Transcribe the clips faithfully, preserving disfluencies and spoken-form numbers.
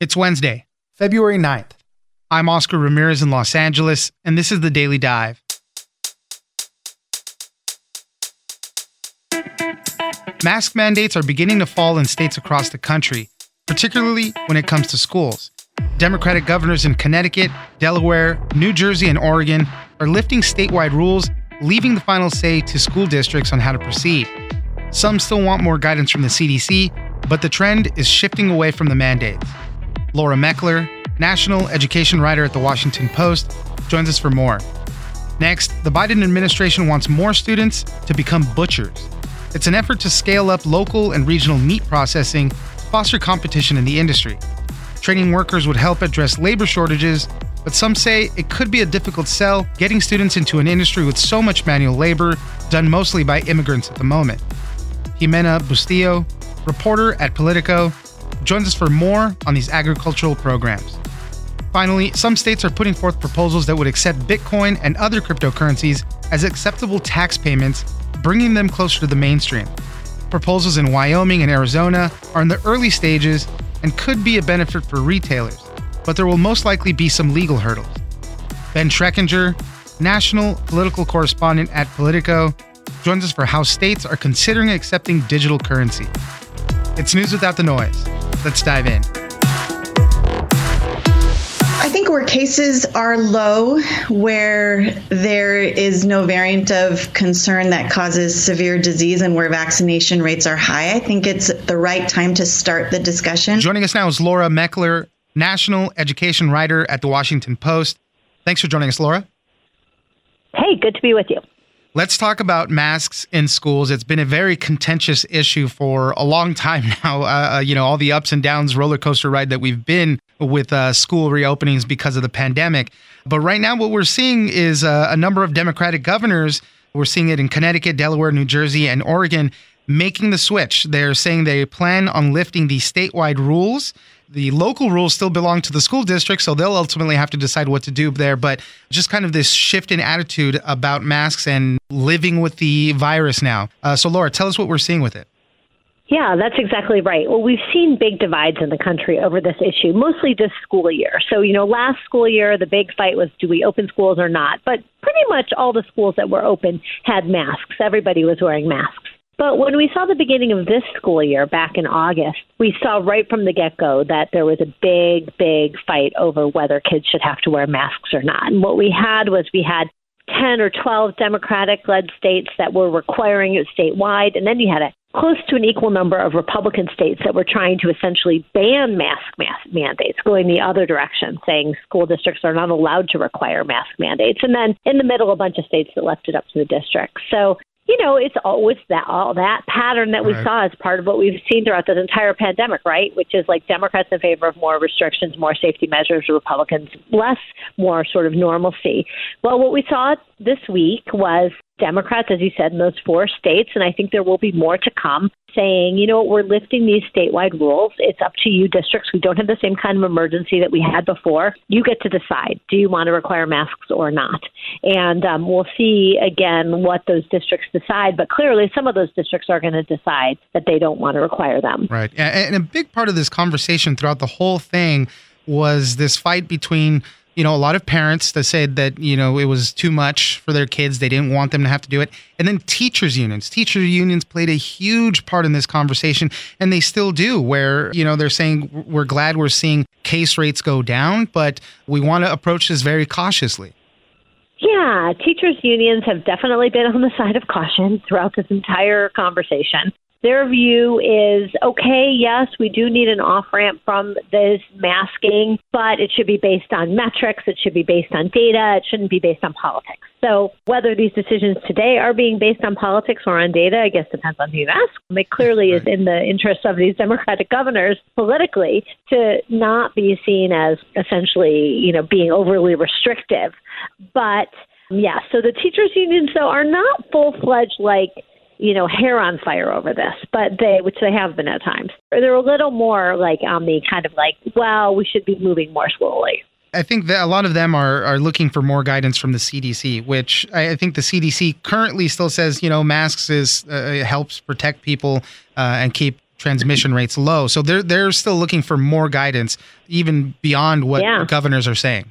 It's Wednesday, February ninth. I'm Oscar Ramirez in Los Angeles, and this is The Daily Dive. Mask mandates are beginning to fall in states across the country, particularly when it comes to schools. Democratic governors in Connecticut, Delaware, New Jersey, and Oregon are lifting statewide rules, leaving the final say to school districts on how to proceed. Some still want more guidance from the C D C, but the trend is shifting away from the mandates. Laura Meckler, national education writer at The Washington Post, joins us for more. Next, the Biden administration wants more students to become butchers. It's an effort to scale up local and regional meat processing to foster competition in the industry. Training workers would help address labor shortages, but some say it could be a difficult sell getting students into an industry with so much manual labor, done mostly by immigrants at the moment. Ximena Bustillo, reporter at Politico, joins us for more on these agricultural programs. Finally, some states are putting forth proposals that would accept Bitcoin and other cryptocurrencies as acceptable tax payments, bringing them closer to the mainstream. Proposals in Wyoming and Arizona are in the early stages and could be a benefit for retailers, but there will most likely be some legal hurdles. Ben Schreckinger, national political correspondent at Politico, joins us for how states are considering accepting digital currency. It's news without the noise. Let's dive in. I think where cases are low, where there is no variant of concern that causes severe disease and where vaccination rates are high, I think it's the right time to start the discussion. Joining us now is Laura Meckler, national education writer at The Washington Post. Thanks for joining us, Laura. Hey, good to be with you. Let's talk about masks in schools. It's been a very contentious issue for a long time now. Uh, you know, all the ups and downs, roller coaster ride that we've been with uh, school reopenings because of the pandemic. But right now, what we're seeing is uh, a number of Democratic governors. We're seeing it in Connecticut, Delaware, New Jersey, and Oregon making the switch. They're saying they plan on lifting the statewide rules. The local rules still belong to the school district, so they'll ultimately have to decide what to do there. But just kind of this shift in attitude about masks and living with the virus now. Uh, so, Laura, tell us what we're seeing with it. Yeah, that's exactly right. Well, we've seen big divides in the country over this issue, mostly this school year. So, you know, last school year, the big fight was, do we open schools or not? But pretty much all the schools that were open had masks. Everybody was wearing masks. But when we saw the beginning of this school year back in August, we saw right from the get-go that there was a big, big fight over whether kids should have to wear masks or not. And what we had was we had ten or twelve Democratic-led states that were requiring it statewide, and then you had a close to an equal number of Republican states that were trying to essentially ban mask, mask mandates, going the other direction, saying school districts are not allowed to require mask mandates. And then in the middle, a bunch of states that left it up to the districts. So, you know, it's always that all that pattern that we right. saw as part of what we've seen throughout this entire pandemic, right? Which is like Democrats in favor of more restrictions, more safety measures, Republicans less, more sort of normalcy. Well, what we saw this week was Democrats, as you said, in those four states, and I think there will be more to come, saying, you know, we're lifting these statewide rules. It's up to you, districts. We don't have the same kind of emergency that we had before. You get to decide. Do you want to require masks or not? And um, we'll see, again, what those districts decide. But clearly, some of those districts are going to decide that they don't want to require them. Right. And a big part of this conversation throughout the whole thing was this fight between You know, a lot of parents that said that, you know, it was too much for their kids. They didn't want them to have to do it. And then teachers unions. Teacher unions played a huge part in this conversation, and they still do, where, you know, they're saying, we're glad we're seeing case rates go down, but we want to approach this very cautiously. Yeah, teachers unions have definitely been on the side of caution throughout this entire conversation. Their view is, okay, yes, we do need an off-ramp from this masking, but it should be based on metrics, it should be based on data, it shouldn't be based on politics. So whether these decisions today are being based on politics or on data, I guess depends on who you ask. It clearly is in the interest of these Democratic governors politically to not be seen as essentially, you know, being overly restrictive. But, yeah, so the teachers unions, though, are not full-fledged like you know, hair on fire over this, but they, which they have been at times. They're a little more like on the kind of like, well, we should be moving more slowly. I think that a lot of them are, are looking for more guidance from the C D C, which I think the C D C currently still says, you know, masks is uh, helps protect people uh, and keep transmission rates low. So they're, they're still looking for more guidance, even beyond what yeah. governors are saying.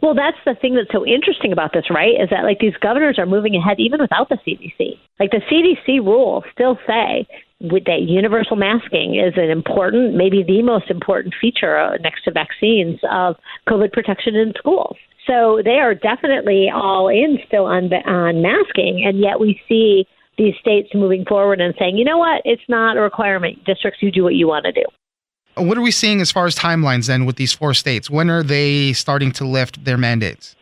Well, that's the thing that's so interesting about this, right, is that, like, these governors are moving ahead even without the C D C. Like, the C D C rules still say that universal masking is an important, maybe the most important feature next to vaccines of COVID protection in schools. So they are definitely all in still on, on masking, and yet we see these states moving forward and saying, you know what, it's not a requirement. Districts, you do what you want to do. What are we seeing as far as timelines then with these four states? When are they starting to lift their mandates?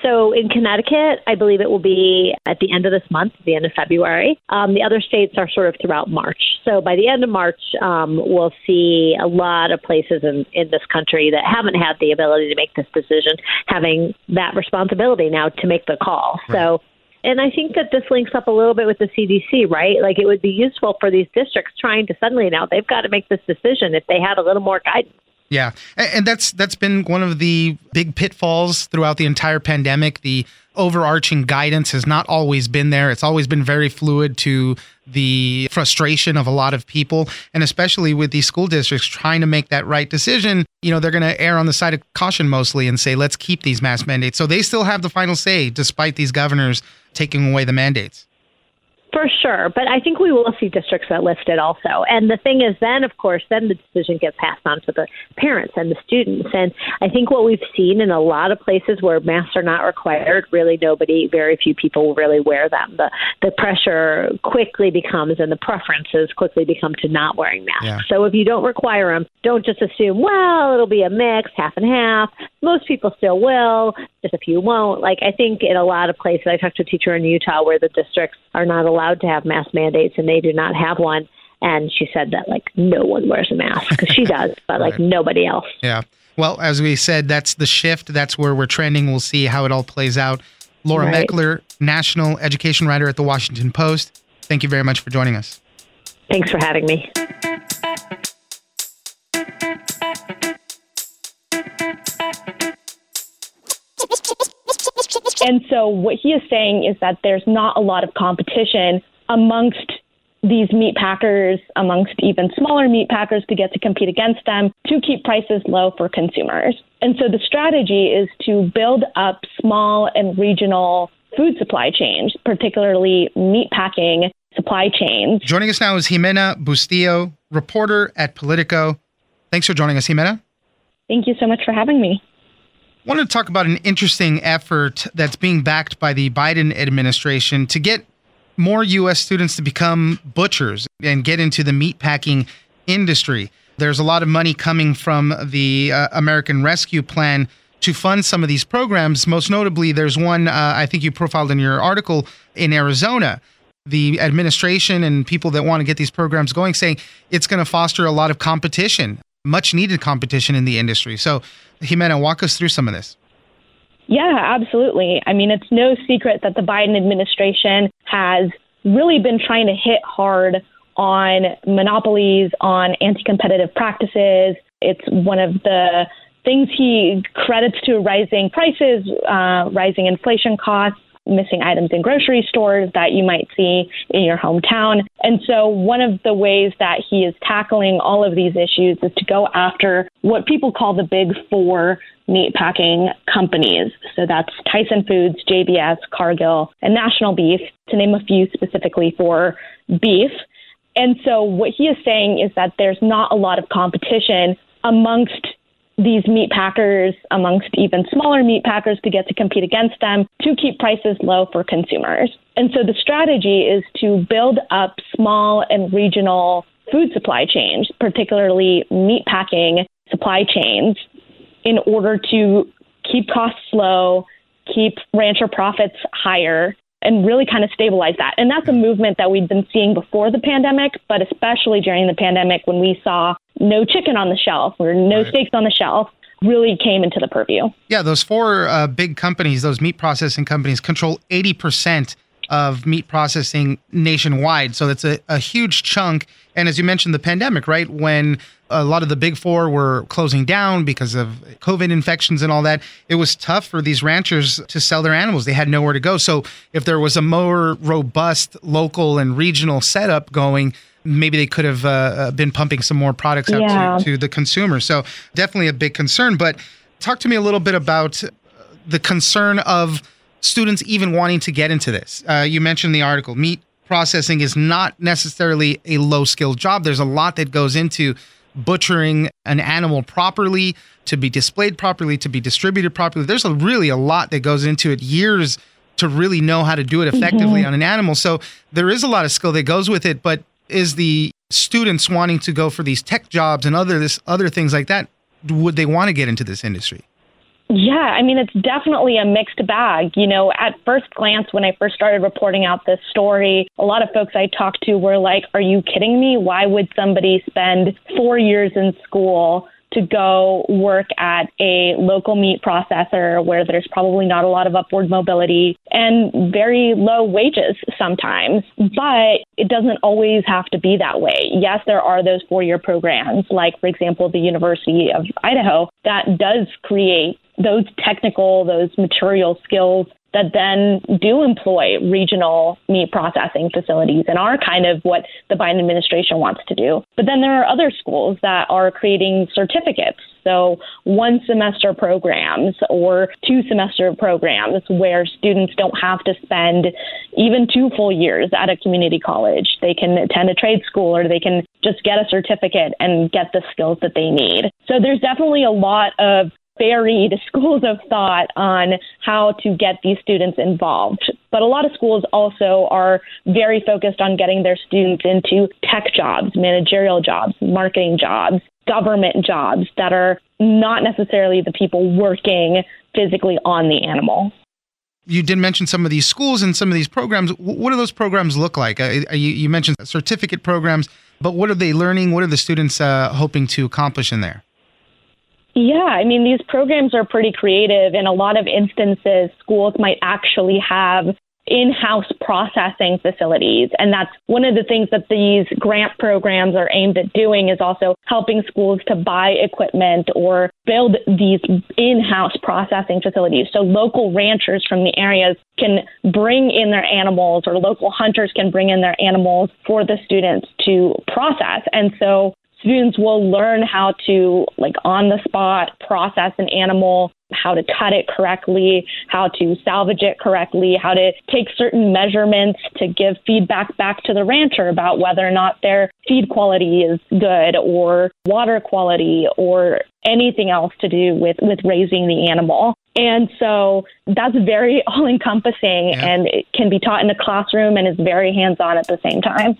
So in Connecticut, I believe it will be at the end of this month, the end of February. Um, the other states are sort of throughout March. So by the end of March, um, we'll see a lot of places in, in this country that haven't had the ability to make this decision, having that responsibility now to make the call. Right. So, and I think that this links up a little bit with the C D C, right? Like, it would be useful for these districts trying to suddenly now they've got to make this decision if they had a little more guidance. Yeah. And that's that's been one of the big pitfalls throughout the entire pandemic. The overarching guidance has not always been there. It's always been very fluid to the frustration of a lot of people. And especially with these school districts trying to make that right decision, you know, they're going to err on the side of caution mostly and say, let's keep these mask mandates. So they still have the final say, despite these governors taking away the mandates. For sure. But I think we will see districts that lift it also. And the thing is, then, of course, then the decision gets passed on to the parents and the students. And I think what we've seen in a lot of places where masks are not required, really nobody, very few people really wear them. The the pressure quickly becomes, and the preferences quickly become, to not wearing masks. Yeah. So if you don't require them, don't just assume, well, it'll be a mix, half and half. Most people still will, just a few won't. Like, I think in a lot of places, I talked to a teacher in Utah where the districts are not allowed to have mask mandates, and they do not have one. And she said that, like, no one wears a mask, because she does, but right. like nobody else. Yeah. Well, as we said, that's the shift. That's where we're trending. We'll see how it all plays out. Laura right. Meckler, national education writer at The Washington Post. Thank you very much for joining us. Thanks for having me. And so what he is saying is that there's not a lot of competition amongst these meat packers, amongst even smaller meat packers, to get to compete against them to keep prices low for consumers. And so the strategy is to build up small and regional food supply chains, particularly meat packing supply chains. Joining us now is Ximena Bustillo, reporter at Politico. Thanks for joining us, Ximena. Thank you so much for having me. I wanted to talk about an interesting effort that's being backed by the Biden administration to get more U S students to become butchers and get into the meatpacking industry. There's a lot of money coming from the uh, American Rescue Plan to fund some of these programs. Most notably, there's one uh, I think you profiled in your article in Arizona. The administration and people that want to get these programs going saying it's going to foster a lot of competition. Much needed competition in the industry. So, Ximena, walk us through some of this. Yeah, absolutely. I mean, it's no secret that the Biden administration has really been trying to hit hard on monopolies, on anti-competitive practices. It's one of the things he credits to rising prices, uh, rising inflation costs, missing items in grocery stores that you might see in your hometown. And so one of the ways that he is tackling all of these issues is to go after what people call the big four meatpacking companies. So that's Tyson Foods, J B S, Cargill, and National Beef, to name a few specifically for beef. And so what he is saying is that there's not a lot of competition amongst these meat packers, amongst even smaller meat packers, to get to compete against them to keep prices low for consumers. And so the strategy is to build up small and regional food supply chains, particularly meat packing supply chains, in order to keep costs low, keep rancher profits higher, and really kind of stabilize that. And that's a movement that we've been seeing before the pandemic, but especially during the pandemic when we saw no chicken on the shelf or no right. steaks on the shelf really came into the purview. Yeah, those four uh, big companies, those meat processing companies, control eighty percent of meat processing nationwide. So that's a, a huge chunk. And as you mentioned, the pandemic, right? When a lot of the big four were closing down because of COVID infections and all that. It was tough for these ranchers to sell their animals. They had nowhere to go. So if there was a more robust local and regional setup going, maybe they could have uh, been pumping some more products out yeah. to, to the consumer. So definitely a big concern. But talk to me a little bit about the concern of students even wanting to get into this. Uh, you mentioned the article, meat processing is not necessarily a low-skilled job. There's a lot that goes into butchering an animal properly, to be displayed properly, to be distributed properly. There's a, really a lot that goes into it, years to really know how to do it effectively mm-hmm. on an animal. So there is a lot of skill that goes with it, but is the students wanting to go for these tech jobs and other this other things like that, would they want to get into this industry? Yeah, I mean, it's definitely a mixed bag. You know, at first glance, when I first started reporting out this story, a lot of folks I talked to were like, are you kidding me? Why would somebody spend four years in school to go work at a local meat processor where there's probably not a lot of upward mobility and very low wages sometimes? But it doesn't always have to be that way. Yes, there are those four-year programs, like, for example, the University of Idaho, that does create those technical, those material skills that then do employ regional meat processing facilities and are kind of what the Biden administration wants to do. But then there are other schools that are creating certificates. So one semester programs or two semester programs where students don't have to spend even two full years at a community college. They can attend a trade school or they can just get a certificate and get the skills that they need. So there's definitely a lot of varied schools of thought on how to get these students involved. But a lot of schools also are very focused on getting their students into tech jobs, managerial jobs, marketing jobs, government jobs that are not necessarily the people working physically on the animal. You did mention some of these schools and some of these programs. What do those programs look like? You mentioned certificate programs, but what are they learning? What are the students uh, hoping to accomplish in there? Yeah, I mean, these programs are pretty creative. In a lot of instances, schools might actually have in-house processing facilities. And that's one of the things that these grant programs are aimed at doing, is also helping schools to buy equipment or build these in-house processing facilities. So local ranchers from the areas can bring in their animals, or local hunters can bring in their animals for the students to process. And so students will learn how to, like, on the spot process an animal, how to cut it correctly, how to salvage it correctly, how to take certain measurements to give feedback back to the rancher about whether or not their feed quality is good or water quality or anything else to do with, with raising the animal. And so that's very all-encompassing yeah. and it can be taught in the classroom and is very hands-on at the same time.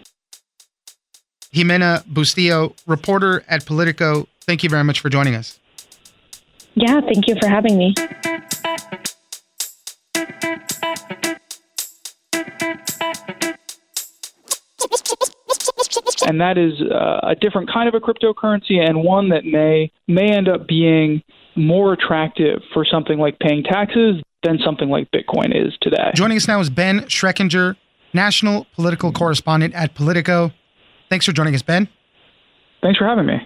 Ximena Bustillo, reporter at Politico, thank you very much for joining us. Yeah, thank you for having me. And that is uh, a different kind of a cryptocurrency, and one that may may end up being more attractive for something like paying taxes than something like Bitcoin is today. Joining us now is Ben Schreckinger, national political correspondent at Politico. Thanks for joining us, Ben. Thanks for having me.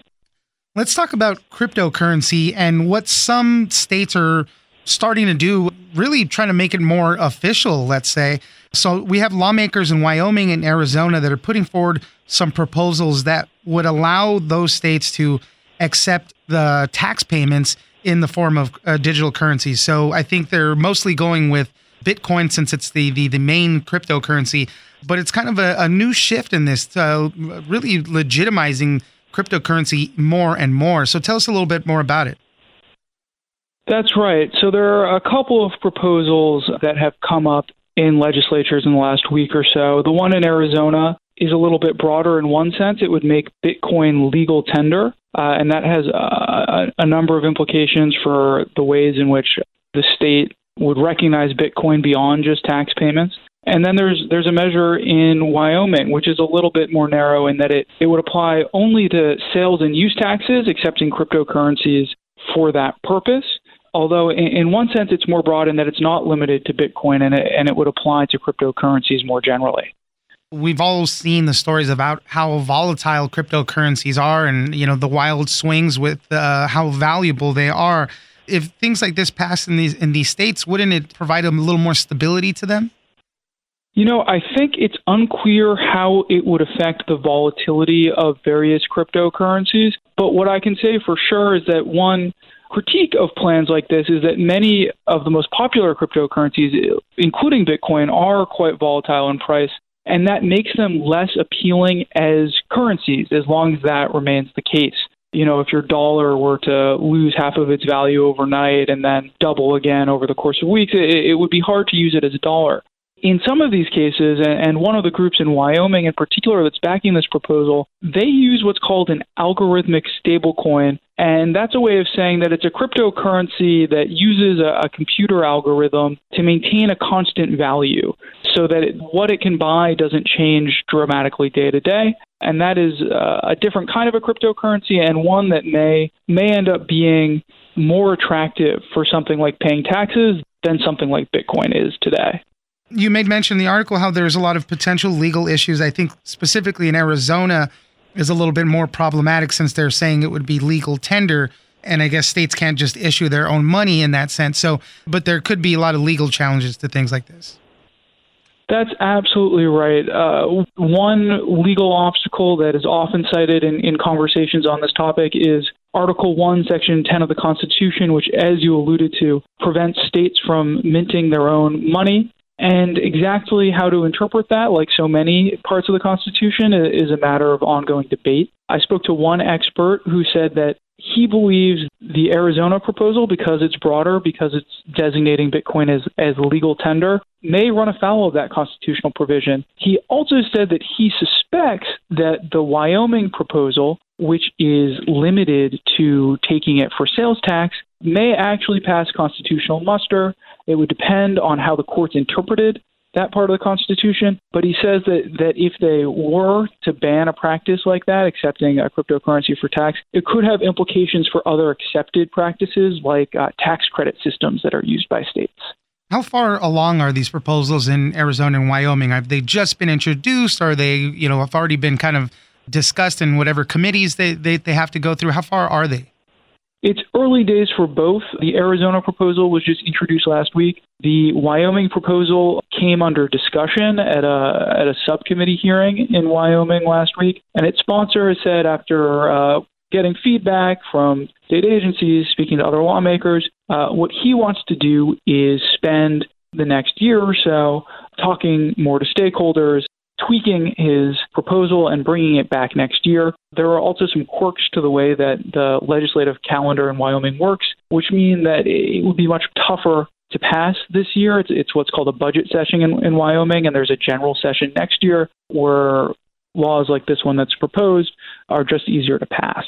Let's talk about cryptocurrency and what some states are starting to do, really trying to make it more official, let's say. So we have lawmakers in Wyoming and Arizona that are putting forward some proposals that would allow those states to accept the tax payments in the form of uh, digital currency. So I think they're mostly going with Bitcoin, since it's the, the, the main cryptocurrency, but it's kind of a, a new shift in this, uh, really legitimizing cryptocurrency more and more. So tell us a little bit more about it. That's right. So there are a couple of proposals that have come up in legislatures in the last week or so. The one in Arizona is a little bit broader in one sense. It would make Bitcoin legal tender, uh, and that has uh, a number of implications for the ways in which the state would recognize Bitcoin beyond just tax payments. And then there's there's a measure in Wyoming, which is a little bit more narrow in that it, it would apply only to sales and use taxes, accepting cryptocurrencies for that purpose. Although in, in one sense, it's more broad in that it's not limited to Bitcoin, and it, and it would apply to cryptocurrencies more generally. We've all seen the stories about how volatile cryptocurrencies are and, you know, the wild swings with uh, how valuable they are. If things like this pass in these in these states, wouldn't it provide a little more stability to them? You know, I think it's unclear how it would affect the volatility of various cryptocurrencies. But what I can say for sure is that one critique of plans like this is that many of the most popular cryptocurrencies, including Bitcoin, are quite volatile in price. And that makes them less appealing as currencies, as long as that remains the case. You know, if your dollar were to lose half of its value overnight and then double again over the course of weeks, it, it would be hard to use it as a dollar. In some of these cases, and one of the groups in Wyoming in particular that's backing this proposal, they use what's called an algorithmic stablecoin. And that's a way of saying that it's a cryptocurrency that uses a, a computer algorithm to maintain a constant value so that it, what it can buy doesn't change dramatically day to day. And that is uh, a different kind of a cryptocurrency and one that may may end up being more attractive for something like paying taxes than something like Bitcoin is today. You made mention in the article how there's a lot of potential legal issues. I think specifically in Arizona is a little bit more problematic since they're saying it would be legal tender. And I guess states can't just issue their own money in that sense. So, but there could be a lot of legal challenges to things like this. That's absolutely right. Uh, one legal obstacle that is often cited in, in conversations on this topic is Article one, Section ten of the Constitution, which, as you alluded to, prevents states from minting their own money. And exactly how to interpret that, like so many parts of the Constitution, is a matter of ongoing debate. I spoke to one expert who said that he believes the Arizona proposal, because it's broader, because it's designating Bitcoin as, as legal tender, may run afoul of that constitutional provision. He also said that he suspects that the Wyoming proposal, which is limited to taking it for sales tax, may actually pass constitutional muster. It would depend on how the courts interpreted that part of the Constitution. But he says that, that if they were to ban a practice like that, accepting a cryptocurrency for tax, it could have implications for other accepted practices like uh, tax credit systems that are used by states. How far along are these proposals in Arizona and Wyoming? Have they just been introduced? Are they, you know, have already been kind of discussed in whatever committees they, they, they have to go through? How far are they? It's early days for both. The Arizona proposal was just introduced last week. The Wyoming proposal came under discussion at a at a subcommittee hearing in Wyoming last week. And its sponsor has said after uh, getting feedback from state agencies, speaking to other lawmakers, uh, what he wants to do is spend the next year or so talking more to stakeholders, tweaking his proposal and bringing it back next year. There are also some quirks to the way that the legislative calendar in Wyoming works, which mean that it would be much tougher to pass this year. It's, it's what's called a budget session in, in Wyoming, and there's a general session next year where laws like this one that's proposed are just easier to pass.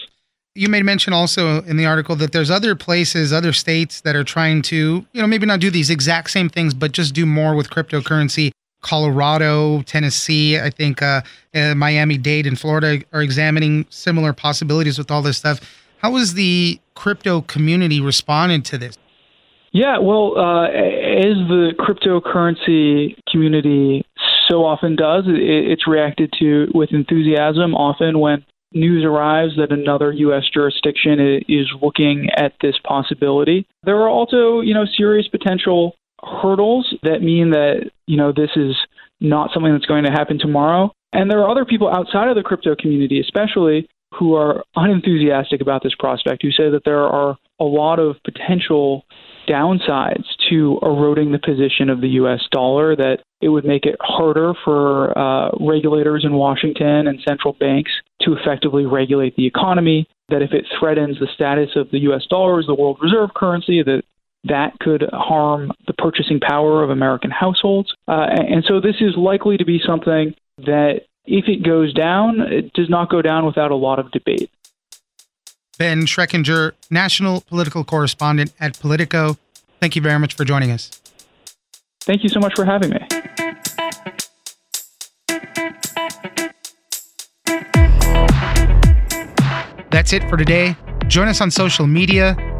You made mention also in the article that there's other places, other states that are trying to, you know, maybe not do these exact same things, but just do more with cryptocurrency. Colorado, Tennessee, I think uh, uh, Miami-Dade and Florida are examining similar possibilities with all this stuff. How has the crypto community responded to this? Yeah, well, uh, as the cryptocurrency community so often does, it, it's reacted to with enthusiasm often when news arrives that another U S jurisdiction is looking at this possibility. There are also, you know, serious potential hurdles that mean that, you know, this is not something that's going to happen tomorrow. And there are other people outside of the crypto community, especially, who are unenthusiastic about this prospect, who say that there are a lot of potential downsides to eroding the position of the U S dollar, that it would make it harder for uh, regulators in Washington and central banks to effectively regulate the economy, that if it threatens the status of the U S dollar as the world reserve currency, that That could harm the purchasing power of American households. Uh, and so this is likely to be something that, if it goes down, it does not go down without a lot of debate. Ben Schreckinger, national political correspondent at Politico. Thank you very much for joining us. Thank you so much for having me. That's it for today. Join us on social media,